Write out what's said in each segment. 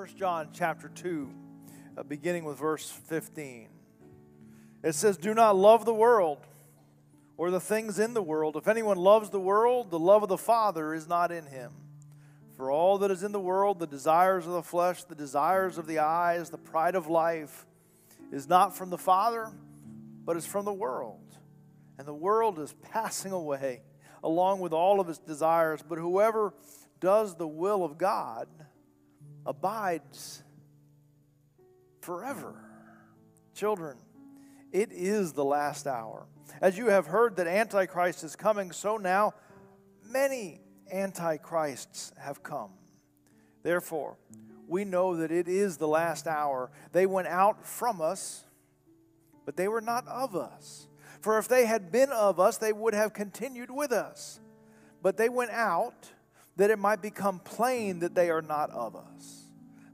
1 John chapter 2, beginning with verse 15. It says, "Do not love the world or the things in the world. If anyone loves the world, the love of the Father is not in him. For all that is in the world, the desires of the flesh, the desires of the eyes, the pride of life, is not from the Father, but is from the world. And the world is passing away, along with all of its desires. But whoever does the will of God abides forever." Children, it is the last hour. As you have heard that Antichrist is coming, so now many Antichrists have come. Therefore, we know that it is the last hour. They went out from us, but they were not of us. For if they had been of us, they would have continued with us. But they went out that it might become plain that they are not of us.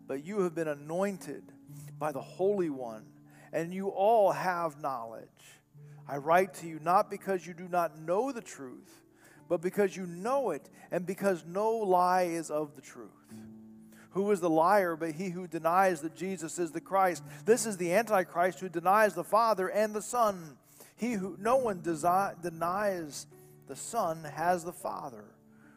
But you have been anointed by the Holy One, and you all have knowledge. I write to you not because you do not know the truth, but because you know it, and because no lie is of the truth. Who is the liar but he who denies that Jesus is the Christ? This is the Antichrist who denies the Father and the Son. He who no one denies the Son has the Father.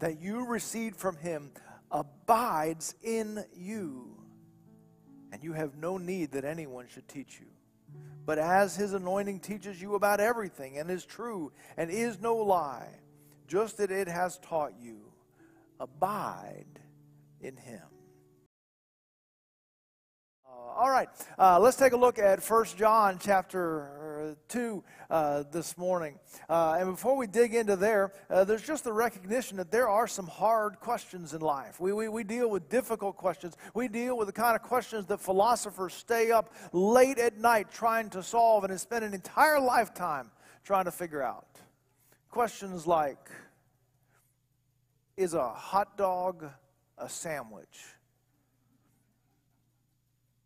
that you received from Him abides in you, and you have no need that anyone should teach you. But as His anointing teaches you about everything and is true and is no lie, just as it has taught you, abide in Him. All right, let's take a look at 1 John chapter 2 this morning. And before we dig into there, there's just the recognition that there are some hard questions in life. We deal with difficult questions. We deal with the kind of questions that philosophers stay up late at night trying to solve and spend an entire lifetime trying to figure out. Questions like, is a hot dog a sandwich?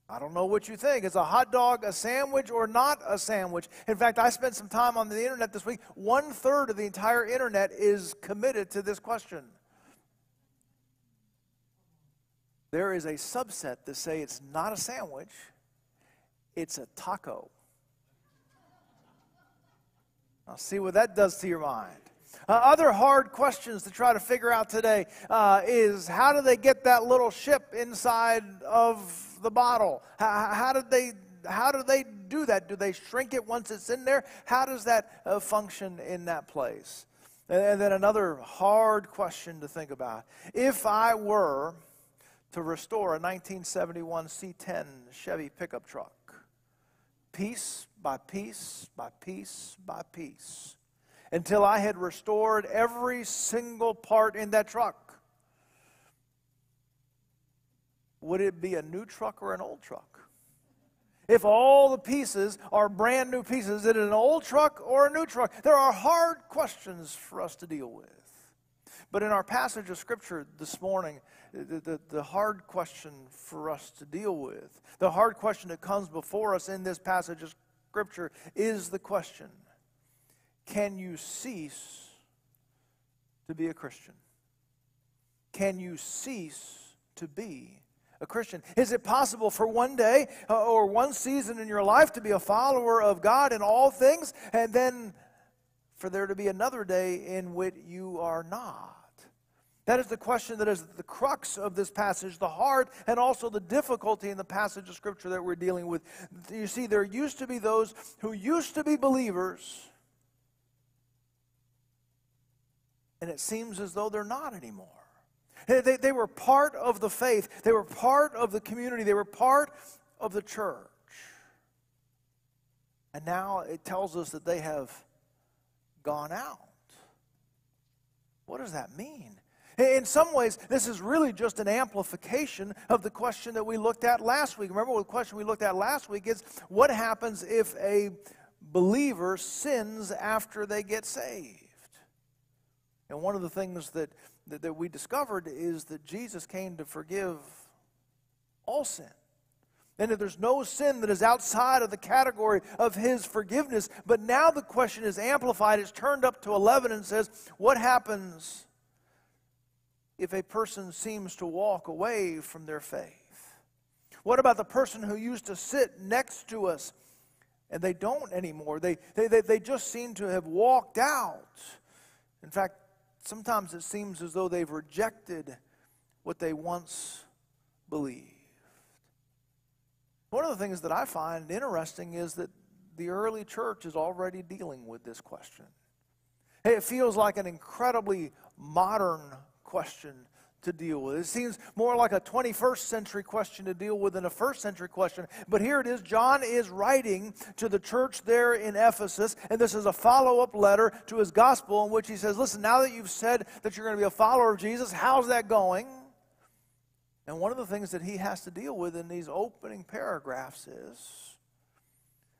I don't know what you think. Is a hot dog a sandwich or not a sandwich? In fact, I spent some time on the internet this week. 1/3 of the entire internet is committed to this question. There is a subset that say it's not a sandwich, it's a taco. I'll see what that does to your mind. Other hard questions to try to figure out today is, how do they get that little ship inside of the bottle? How do they do that? Do they shrink it once it's in there? How does that function in that place? And then another hard question to think about: if I were to restore a 1971 C10 Chevy pickup truck, piece by piece by piece by piece, until I had restored every single part in that truck, would it be a new truck or an old truck? If all the pieces are brand new pieces, is it an old truck or a new truck? There are hard questions for us to deal with. But in our passage of Scripture this morning, the hard question for us to deal with, the hard question that comes before us in this passage of Scripture, is the question, can you cease to be a Christian? Can you cease to be a Christian? Is it possible for one day or one season in your life to be a follower of God in all things, and then for there to be another day in which you are not? That is the question that is the crux of this passage, the heart and also the difficulty in the passage of Scripture that we're dealing with. You see, there used to be those who used to be believers, and it seems as though they're not anymore. They were part of the faith. They were part of the community. They were part of the church. And now it tells us that they have gone out. What does that mean? In some ways, this is really just an amplification of the question that we looked at last week. Remember, the question we looked at last week is, what happens if a believer sins after they get saved? And one of the things that we discovered is that Jesus came to forgive all sin. And that there's no sin that is outside of the category of his forgiveness. But now the question is amplified. It's turned up to 11 and says, what happens if a person seems to walk away from their faith? What about the person who used to sit next to us and they don't anymore? They just seem to have walked out. In fact, sometimes it seems as though they've rejected what they once believed. One of the things that I find interesting is that the early church is already dealing with this question. It feels like an incredibly modern question to deal with. It seems more like a 21st century question to deal with than a first century question. But here it is. John is writing to the church there in Ephesus, and this is a follow-up letter to his gospel in which he says, listen, now that you've said that you're going to be a follower of Jesus, how's that going? And one of the things that he has to deal with in these opening paragraphs is,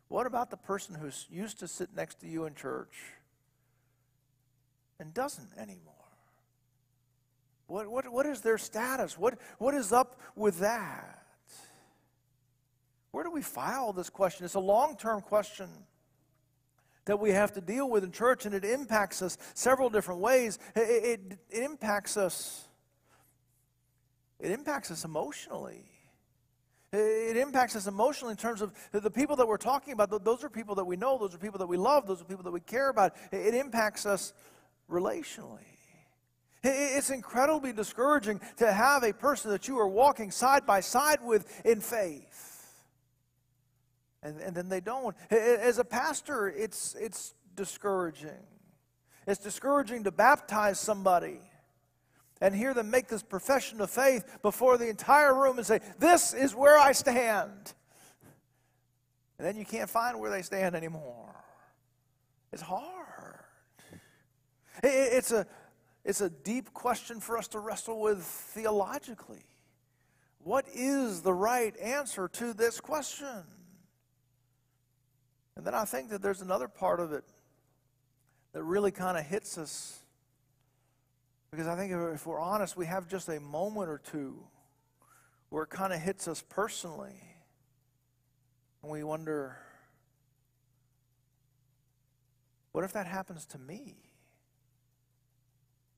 what about the person who used to sit next to you in church and doesn't anymore? What is their status? What is up with that? Where do we file this question? It's a long-term question that we have to deal with in church, and it impacts us several different ways. It impacts us. It impacts us emotionally. It impacts us emotionally in terms of the people that we're talking about. Those are people that we know. Those are people that we love. Those are people that we care about. It impacts us relationally. It's incredibly discouraging to have a person that you are walking side by side with in faith, and then they don't. As a pastor, it's discouraging. It's discouraging to baptize somebody and hear them make this profession of faith before the entire room and say, this is where I stand. And then you can't find where they stand anymore. It's hard. It's a deep question for us to wrestle with theologically. What is the right answer to this question? And then I think that there's another part of it that really kind of hits us, because I think if we're honest, we have just a moment or two where it kind of hits us personally, and we wonder, what if that happens to me?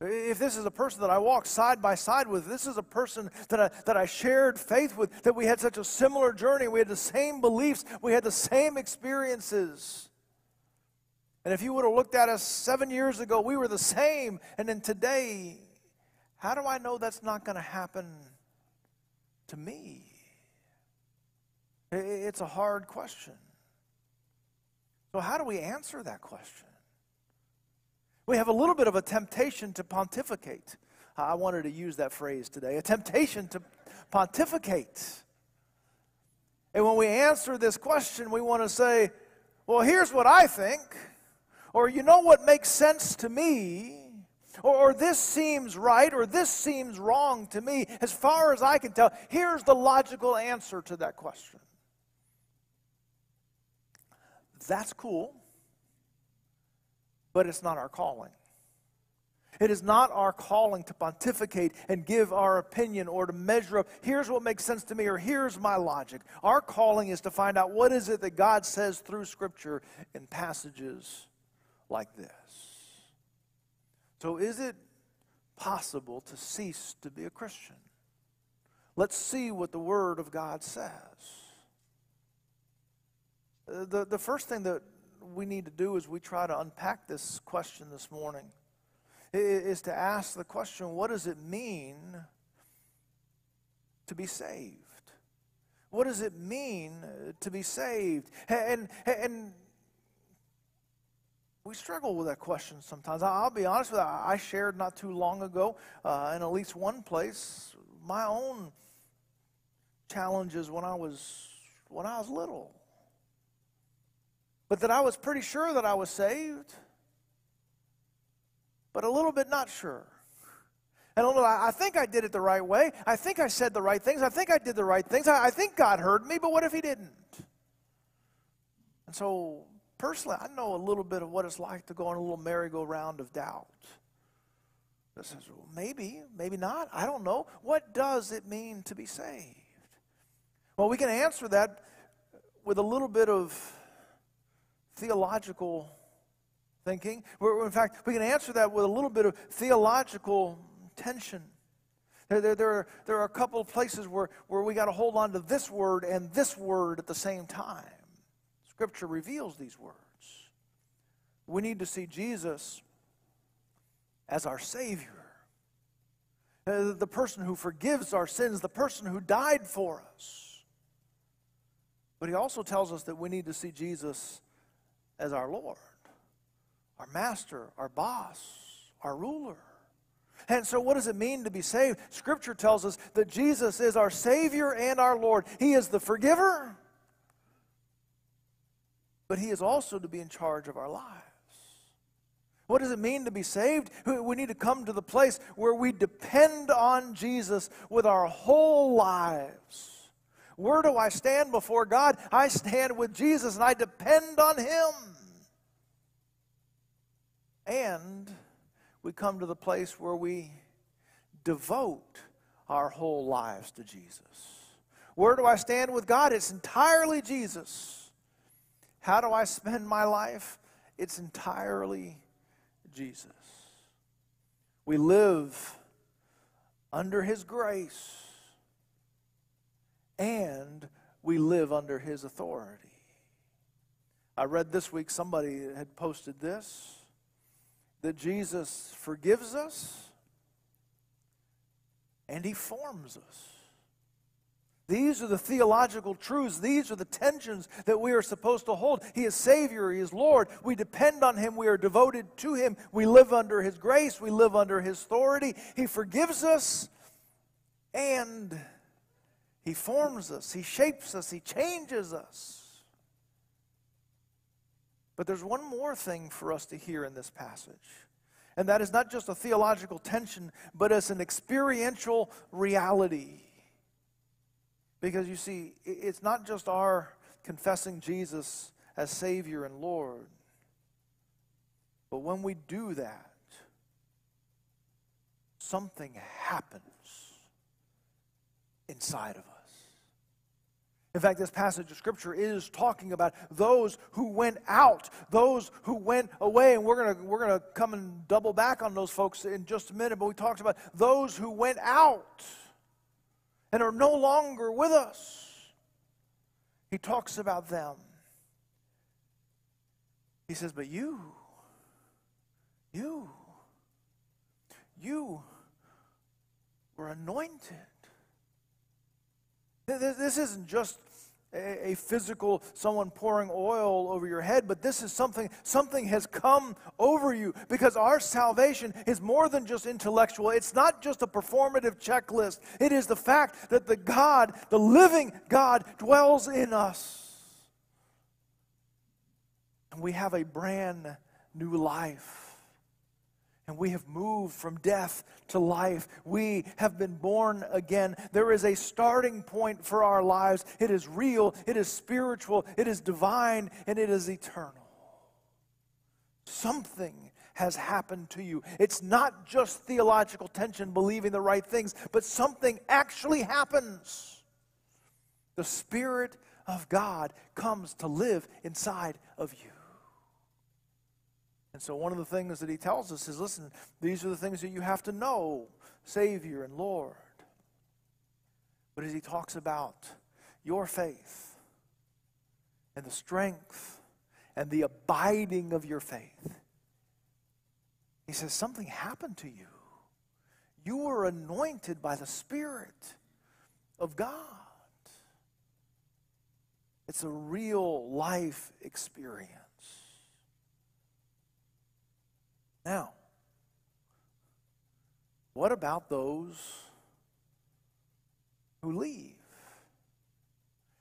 If this is a person that I walk side by side with, this is a person that I shared faith with, that we had such a similar journey, we had the same beliefs, we had the same experiences. And if you would have looked at us 7 years ago, we were the same. And then today, how do I know that's not going to happen to me? It's a hard question. So how do we answer that question? We have a little bit of a temptation to pontificate. I wanted to use that phrase today, a temptation to pontificate. And when we answer this question, we want to say, well, here's what I think. Or, you know what makes sense to me, or this seems right, or this seems wrong to me. As far as I can tell, here's the logical answer to that question. That's cool, but it's not our calling. It is not our calling to pontificate and give our opinion or to measure up, here's what makes sense to me, or here's my logic. Our calling is to find out what is it that God says through Scripture in passages like this. So is it possible to cease to be a Christian? Let's see what the Word of God says. The first thing that we need to do as we try to unpack this question this morning is to ask the question, what does it mean to be saved? What does it mean to be saved? And we struggle with that question sometimes. I'll be honest with you, I shared not too long ago in at least one place my own challenges when I was little. But that I was pretty sure that I was saved, but a little bit not sure. I don't know, I think I did it the right way. I think I said the right things. I think I did the right things. I think God heard me, but what if he didn't? And so, personally, I know a little bit of what it's like to go on a little merry-go-round of doubt. That says, well, maybe, maybe not. I don't know. What does it mean to be saved? Well, we can answer that with a little bit of theological thinking. In fact, we can answer that with a little bit of theological tension. There are a couple of places where we got to hold on to this word and this word at the same time. Scripture reveals these words. We need to see Jesus as our Savior, the person who forgives our sins, the person who died for us. But he also tells us that we need to see Jesus as our Lord, our master, our boss, our ruler. And so what does it mean to be saved? Scripture tells us that Jesus is our Savior and our Lord. He is the forgiver, but he is also to be in charge of our lives. What does it mean to be saved? We need to come to the place where we depend on Jesus with our whole lives. Where do I stand before God? I stand with Jesus and I depend on him. And we come to the place where we devote our whole lives to Jesus. Where do I stand with God? It's entirely Jesus. How do I spend my life? It's entirely Jesus. We live under his grace, and we live under his authority. I read this week, somebody had posted this, that Jesus forgives us, and he forms us. These are the theological truths. These are the tensions that we are supposed to hold. He is Savior. He is Lord. We depend on him. We are devoted to him. We live under his grace. We live under his authority. He forgives us, and he forms us. He shapes us. He changes us. But there's one more thing for us to hear in this passage, and that is not just a theological tension, but it's an experiential reality. Because you see, it's not just our confessing Jesus as Savior and Lord, but when we do that, something happens inside of us. In fact, this passage of Scripture is talking about those who went out, those who went away, and we're gonna come and double back on those folks in just a minute, but we talked about those who went out and are no longer with us. He talks about them. He says, but you were anointed. This isn't just a physical, someone pouring oil over your head, but this is something has come over you, because our salvation is more than just intellectual. It's not just a performative checklist. It is the fact that the God, the living God, dwells in us. And we have a brand new life. And we have moved from death to life. We have been born again. There is a starting point for our lives. It is real, it is spiritual, it is divine, and it is eternal. Something has happened to you. It's not just theological tension, believing the right things, but something actually happens. The Spirit of God comes to live inside of you. And so one of the things that he tells us is, listen, these are the things that you have to know, Savior and Lord. But as he talks about your faith and the strength and the abiding of your faith, he says something happened to you. You were anointed by the Spirit of God. It's a real life experience. Now, what about those who leave?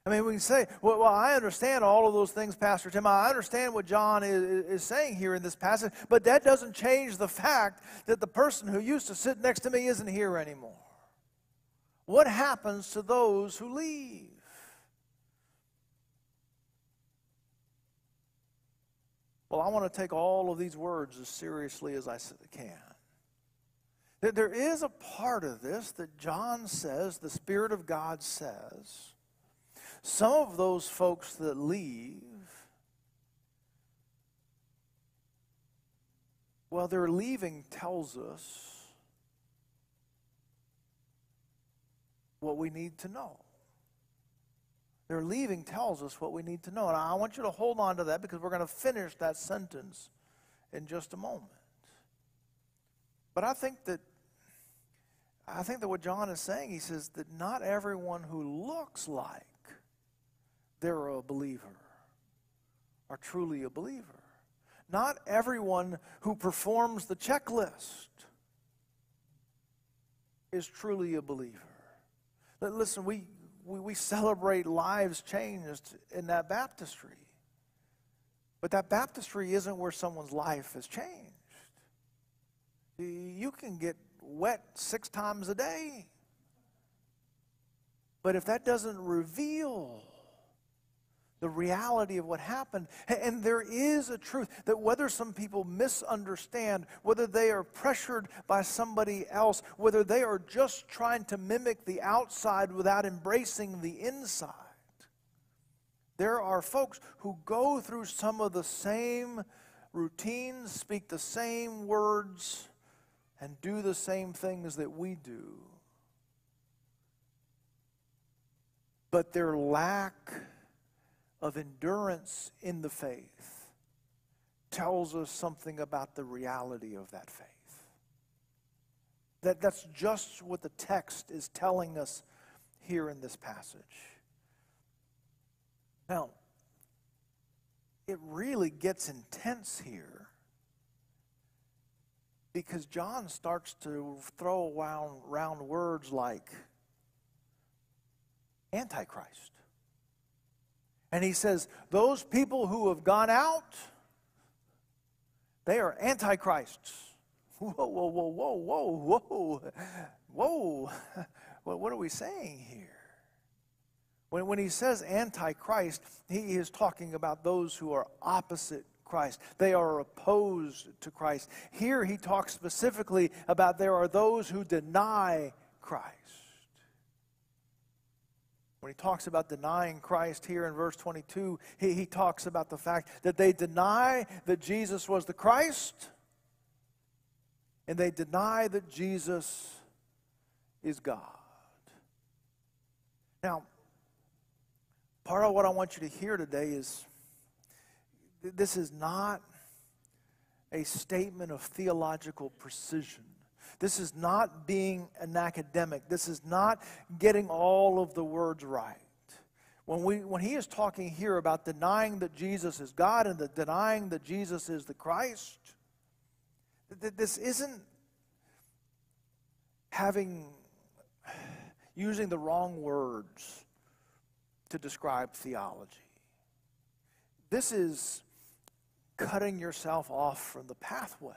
I mean, we can say, well, I understand all of those things, Pastor Tim. I understand what John is saying here in this passage, but that doesn't change the fact that the person who used to sit next to me isn't here anymore. What happens to those who leave? Well, I want to take all of these words as seriously as I can. There is a part of this that John says, the Spirit of God says, some of those folks that leave, well, their leaving tells us what we need to know. Their leaving tells us what we need to know. And I want you to hold on to that because we're going to finish that sentence in just a moment. But I think that what John is saying, he says that not everyone who looks like they're a believer are truly a believer. Not everyone who performs the checklist is truly a believer. Listen, we celebrate lives changed in that baptistry. But that baptistry isn't where someone's life is changed. You can get wet 6 times a day. But if that doesn't reveal the reality of what happened, and there is a truth that whether some people misunderstand, whether they are pressured by somebody else, whether they are just trying to mimic the outside without embracing the inside, there are folks who go through some of the same routines, speak the same words, and do the same things that we do. But their lack of endurance in the faith tells us something about the reality of that faith. That's just what the text is telling us here in this passage. Now, it really gets intense here because John starts to throw around words like Antichrist. And he says, those people who have gone out, they are antichrists. Whoa, whoa, whoa, whoa, whoa, whoa, whoa. Well, what are we saying here? When he says antichrist, he is talking about those who are opposite Christ. They are opposed to Christ. Here he talks specifically about there are those who deny Christ. When he talks about denying Christ here in verse 22, he talks about the fact that they deny that Jesus was the Christ, and they deny that Jesus is God. Now, part of what I want you to hear today is this is not a statement of theological precision. This is not being an academic. This is not getting all of the words right. When he is talking here about denying that Jesus is God and denying that Jesus is the Christ, this isn't using the wrong words to describe theology. This is cutting yourself off from the pathway.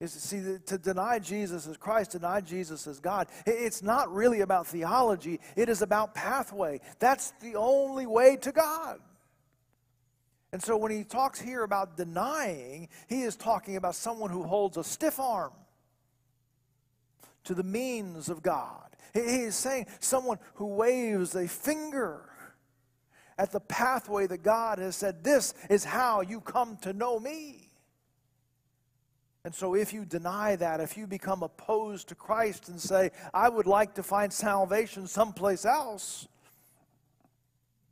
To deny Jesus as Christ, deny Jesus as God, it's not really about theology, it is about pathway. That's the only way to God. And so when he talks here about denying, he is talking about someone who holds a stiff arm to the means of God. He is saying someone who waves a finger at the pathway that God has said, this is how you come to know me. And so if you deny that, if you become opposed to Christ and say, I would like to find salvation someplace else,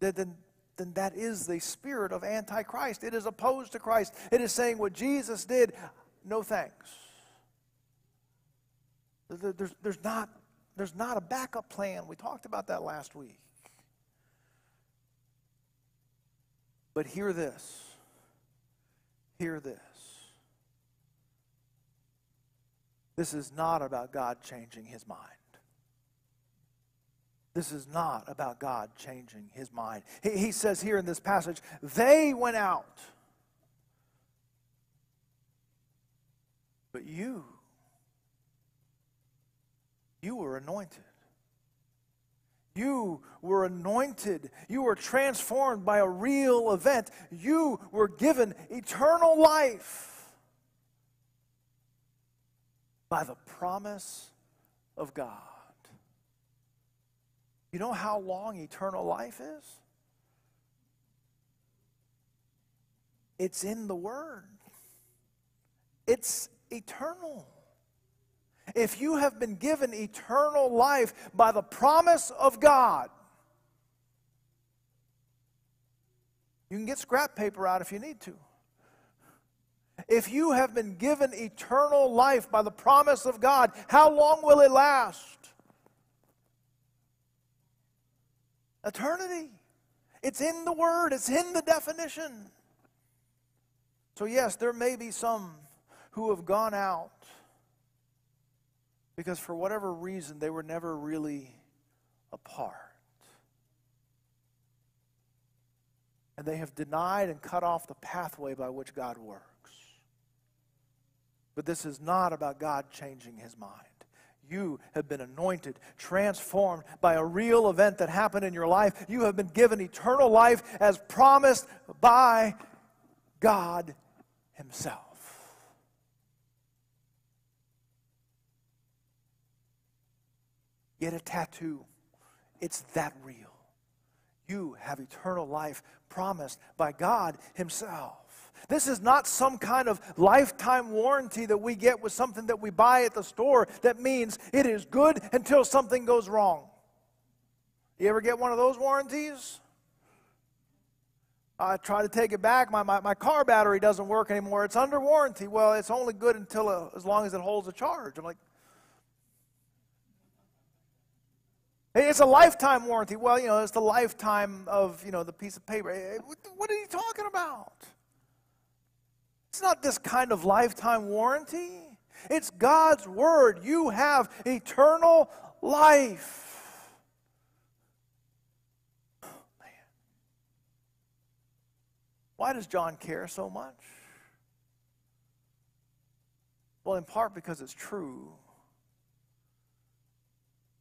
then that is the spirit of Antichrist. It is opposed to Christ. It is saying what Jesus did, no thanks. There's not a backup plan. We talked about that last week. But hear this. Hear this. This is not about God changing his mind. This is not about God changing his mind. He says here in this passage, they went out, but you were anointed. You were anointed. You were transformed by a real event. You were given eternal life by the promise of God. You know how long eternal life is? It's in the Word. It's eternal. If you have been given eternal life by the promise of God, you can get scrap paper out if you need to. If you have been given eternal life by the promise of God, how long will it last? Eternity. It's in the Word. It's in the definition. So yes, there may be some who have gone out because for whatever reason, they were never really apart. And they have denied and cut off the pathway by which God works. But this is not about God changing his mind. You have been anointed, transformed by a real event that happened in your life. You have been given eternal life as promised by God himself. Get a tattoo. It's that real. You have eternal life promised by God himself. This is not some kind of lifetime warranty that we get with something that we buy at the store that means it is good until something goes wrong. You ever get one of those warranties? I try to take it back. My car battery doesn't work anymore. It's under warranty. Well, it's only good until as long as it holds a charge. I'm like, it's a lifetime warranty. Well, you know, it's the lifetime of, you know, the piece of paper. What are you talking about? It's not this kind of lifetime warranty. It's God's Word. You have eternal life. Oh, man. Why does John care so much? Well, in part because it's true.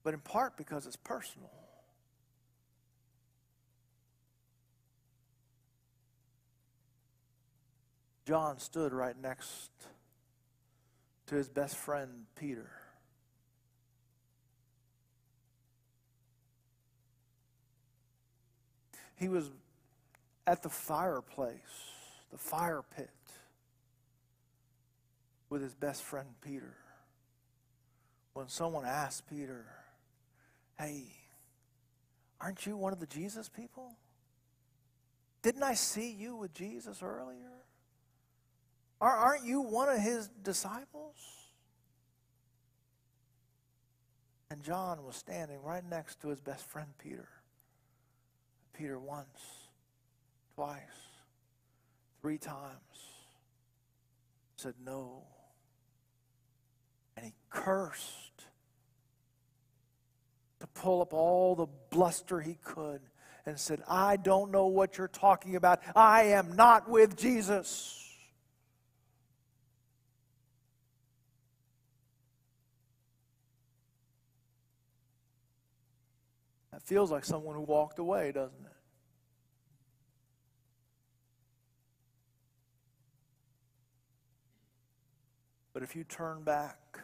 But in part because it's personal. John stood right next to his best friend, Peter. He was at the fireplace, the fire pit, with his best friend, Peter, when someone asked Peter, "Hey, aren't you one of the Jesus people? Didn't I see you with Jesus earlier? Aren't you one of his disciples?" And John was standing right next to his best friend, Peter. Peter once, twice, three times said no. And he cursed to pull up all the bluster he could and said, "I don't know what you're talking about. I am not with Jesus." That feels like someone who walked away, doesn't it? But if you turn back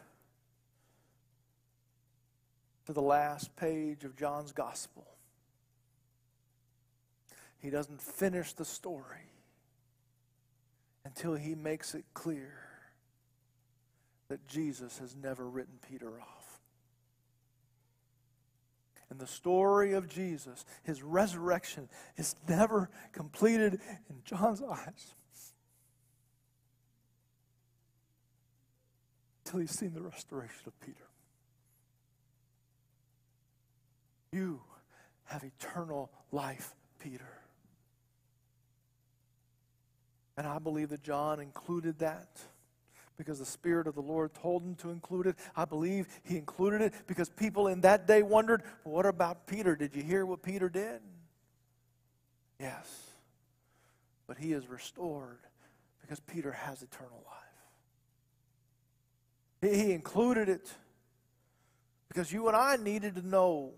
to the last page of John's Gospel, he doesn't finish the story until he makes it clear that Jesus has never written Peter off. And the story of Jesus, his resurrection, is never completed in John's eyes until he's seen the restoration of Peter. You have eternal life, Peter. And I believe that John included that because the Spirit of the Lord told him to include it. I believe he included it because people in that day wondered, well, what about Peter? Did you hear what Peter did? Yes. But he is restored because Peter has eternal life. He included it because you and I needed to know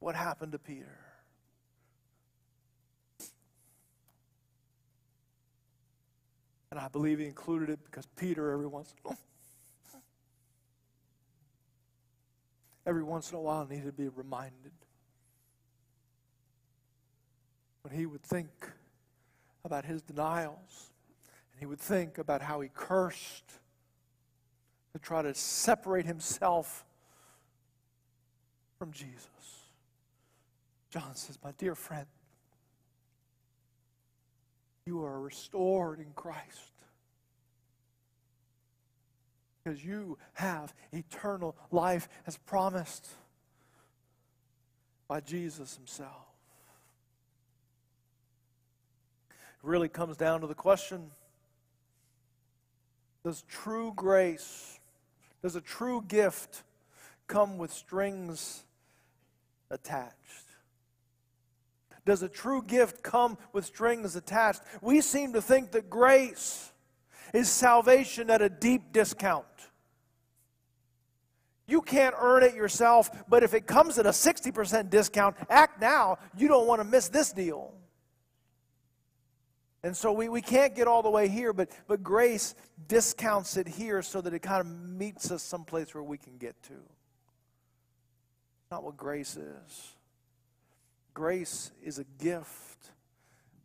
what happened to Peter. And I believe he included it because Peter, every once in a while, needed to be reminded. When he would think about his denials, and he would think about how he cursed to try to separate himself from Jesus. John says, my dear friend, you are restored in Christ because you have eternal life as promised by Jesus himself. It really comes down to the question, does true grace, does a true gift come with strings attached? Does a true gift come with strings attached? We seem to think that grace is salvation at a deep discount. You can't earn it yourself, but if it comes at a 60% discount, act now. You don't want to miss this deal. And so we can't get all the way here, but grace discounts it here so that it kind of meets us someplace where we can get to. Not what grace is. Grace is a gift,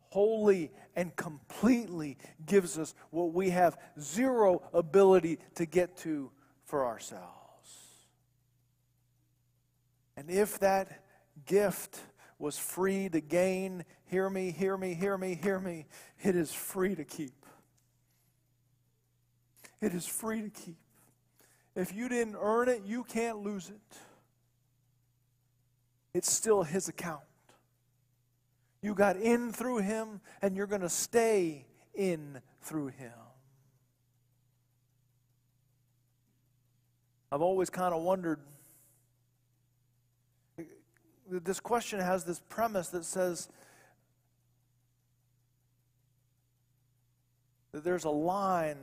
wholly and completely gives us what we have zero ability to get to for ourselves. And if that gift was free to gain, hear me, it is free to keep. It is free to keep. If you didn't earn it, you can't lose it. It's still his account. You got in through him, and you're going to stay in through him. I've always kind of wondered, this question has this premise that says that there's a line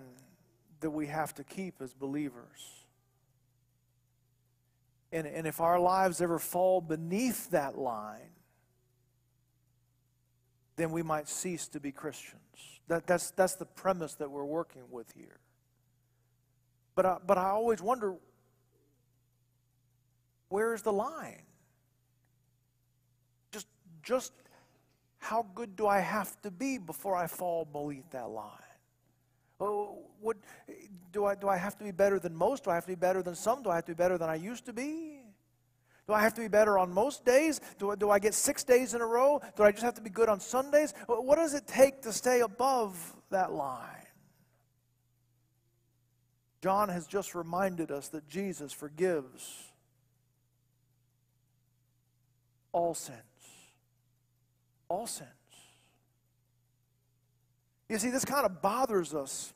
that we have to keep as believers. And if our lives ever fall beneath that line, then we might cease to be Christians. That's the premise that we're working with here. But I always wonder, where is the line? Just how good do I have to be before I fall beneath that line? Oh, what do I have to be better than most? Do I have to be better than some? Do I have to be better than I used to be? Do I have to be better on most days? Do I get 6 days in a row? Do I just have to be good on Sundays? What does it take to stay above that line? John has just reminded us that Jesus forgives all sins. All sins. You see, this kind of bothers us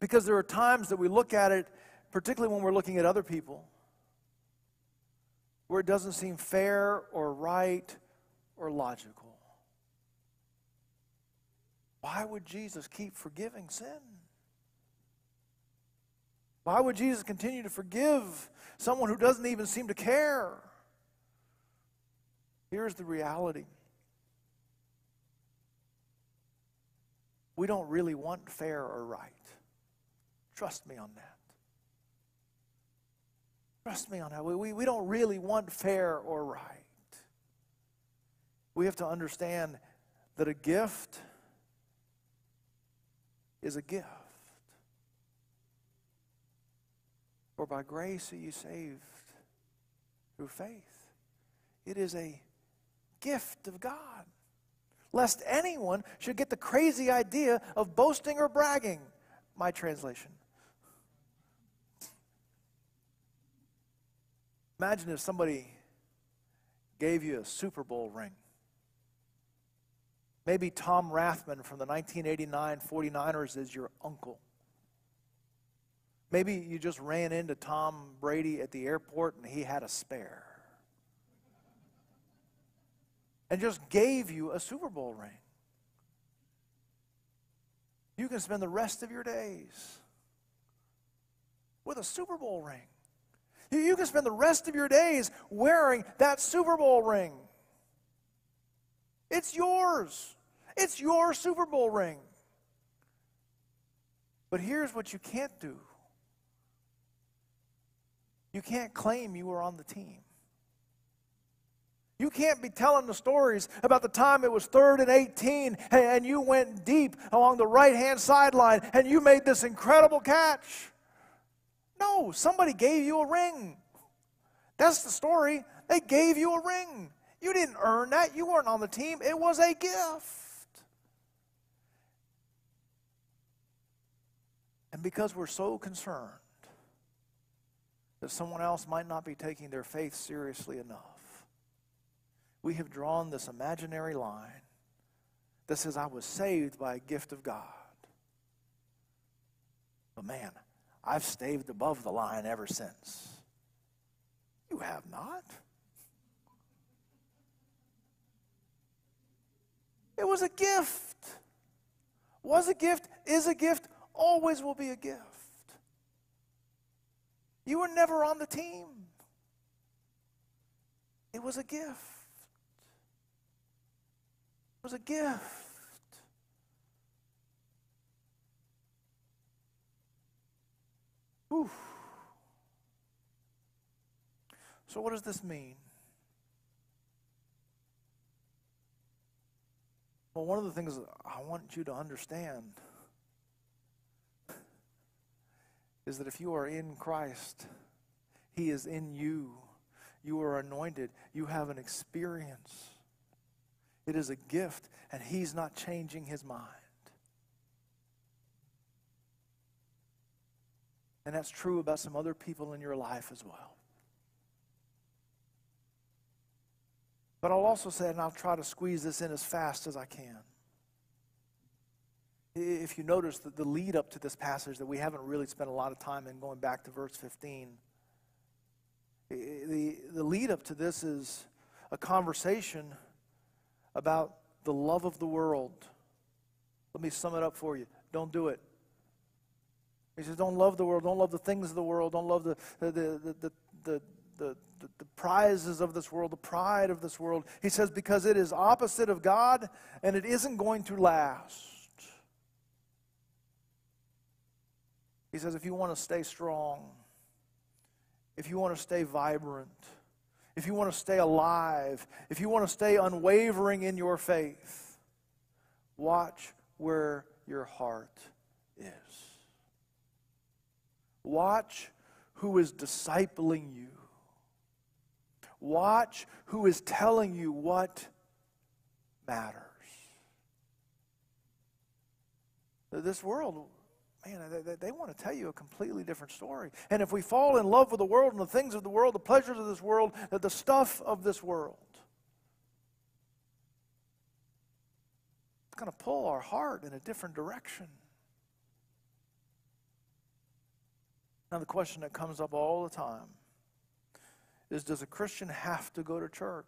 because there are times that we look at it, particularly when we're looking at other people, where it doesn't seem fair or right or logical. Why would Jesus keep forgiving sin? Why would Jesus continue to forgive someone who doesn't even seem to care? Here's the reality. We don't really want fair or right. Trust me on that. Trust me on that. We don't really want fair or right. We have to understand that a gift is a gift. For by grace are you saved through faith. It is a gift of God. Lest anyone should get the crazy idea of boasting or bragging. My translation. Imagine if somebody gave you a Super Bowl ring. Maybe Tom Rathman from the 1989 49ers is your uncle. Maybe you just ran into Tom Brady at the airport and he had a spare and just gave you a Super Bowl ring. You can spend the rest of your days with a Super Bowl ring. You can spend the rest of your days wearing that Super Bowl ring. It's yours. It's your Super Bowl ring. But here's what you can't do. You can't claim you were on the team. You can't be telling the stories about the time it was 3rd and 18 and you went deep along the right-hand sideline and you made this incredible catch. No, somebody gave you a ring. That's the story. They gave you a ring. You didn't earn that. You weren't on the team. It was a gift. And because we're so concerned that someone else might not be taking their faith seriously enough, we have drawn this imaginary line that says, I was saved by a gift of God. But man, I've staved above the line ever since. You have not. It was a gift. Was a gift, is a gift, always will be a gift. You were never on the team. It was a gift. It was a gift. Oof. So what does this mean? Well, one of the things that I want you to understand is that if you are in Christ, He is in you. You are anointed. You have an experience. It is a gift, and He's not changing His mind. And that's true about some other people in your life as well. But I'll also say, and I'll try to squeeze this in as fast as I can. If you notice that the lead up to this passage that we haven't really spent a lot of time in, going back to verse 15, the lead up to this is a conversation about the love of the world. Let me sum it up for you. Don't do it. He says, don't love the world. Don't love the things of the world. Don't love the prizes of this world, the pride of this world. He says, because it is opposite of God, and it isn't going to last. He says, if you want to stay strong, if you want to stay vibrant, if you want to stay alive, if you want to stay unwavering in your faith, watch where your heart is. Watch who is discipling you. Watch who is telling you what matters. This world, man, they want to tell you a completely different story. And if we fall in love with the world and the things of the world, the pleasures of this world, the stuff of this world, it's going to pull our heart in a different direction. Now, the question that comes up all the time is, does a Christian have to go to church?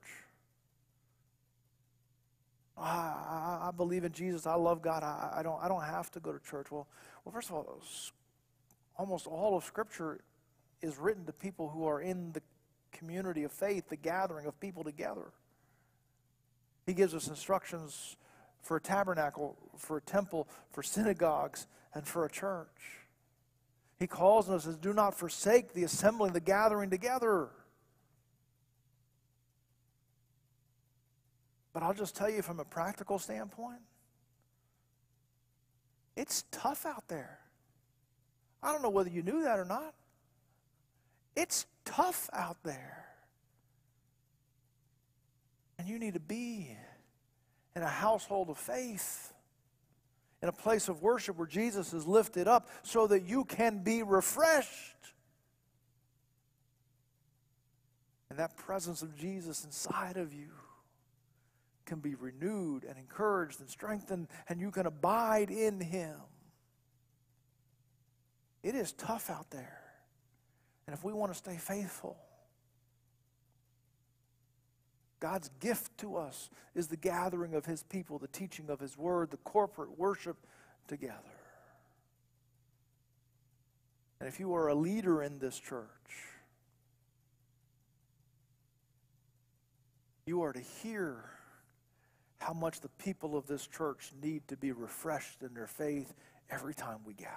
I believe in Jesus. I love God. I don't have to go to church. Well, first of all, almost all of Scripture is written to people who are in the community of faith, the gathering of people together. He gives us instructions for a tabernacle, for a temple, for synagogues, and for a church. He calls us and says, do not forsake the assembling, the gathering together. But I'll just tell you from a practical standpoint, it's tough out there. I don't know whether you knew that or not. It's tough out there. And you need to be in a household of faith, in a place of worship where Jesus is lifted up so that you can be refreshed. And that presence of Jesus inside of you can be renewed and encouraged and strengthened, and you can abide in him. It is tough out there. And if we want to stay faithful, God's gift to us is the gathering of his people, the teaching of his word, the corporate worship together. And if you are a leader in this church, you are to hear how much the people of this church need to be refreshed in their faith every time we gather.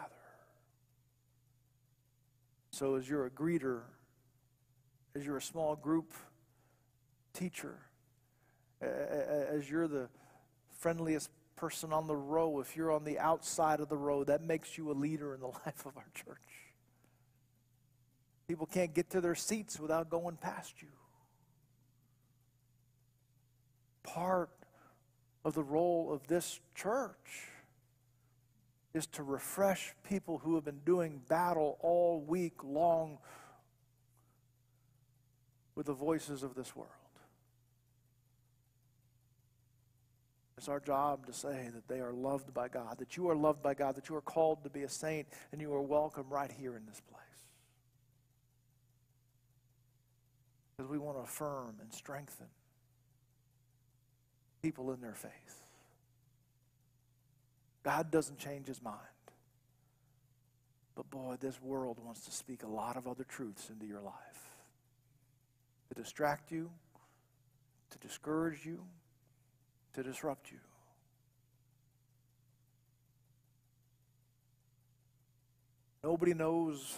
So as you're a greeter, as you're a small group teacher, as you're the friendliest person on the row, if you're on the outside of the row, that makes you a leader in the life of our church. People can't get to their seats without going past you. Part of the role of this church is to refresh people who have been doing battle all week long with the voices of this world. It's our job to say that they are loved by God, that you are loved by God, that you are called to be a saint, and you are welcome right here in this place. Because we want to affirm and strengthen people in their faith. God doesn't change his mind. But boy, this world wants to speak a lot of other truths into your life. To distract you, to discourage you, to disrupt you. Nobody knows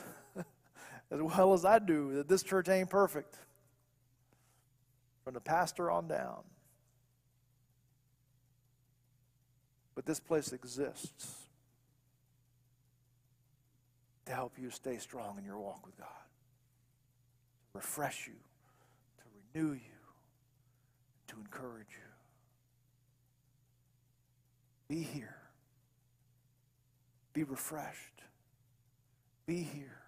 as well as I do that this church ain't perfect. From the pastor on down. But this place exists to help you stay strong in your walk with God, to refresh you, to renew you, to encourage you. Be here. Be refreshed. Be here.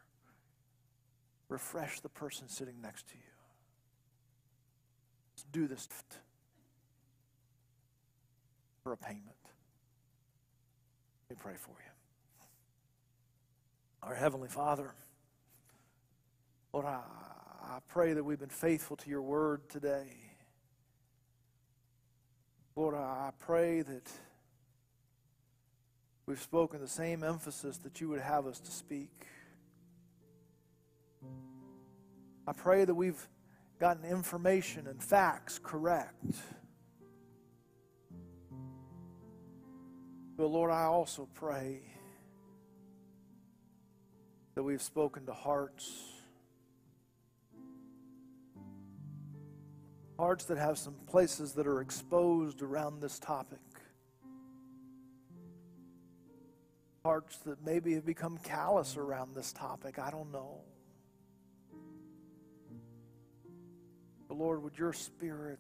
Refresh the person sitting next to you. Let's do this for a payment. Let me pray for you. Our Heavenly Father, Lord, I pray that we've been faithful to your word today. Lord, I pray that we've spoken the same emphasis that you would have us to speak. I pray that we've gotten information and facts correct. But Lord, I also pray that we've spoken to hearts that have some places that are exposed around this topic, hearts that maybe have become callous around this topic. I don't know. But Lord, would your Spirit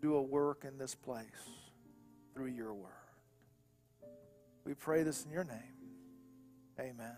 do a work in this place? Through your word. We pray this in your name. Amen.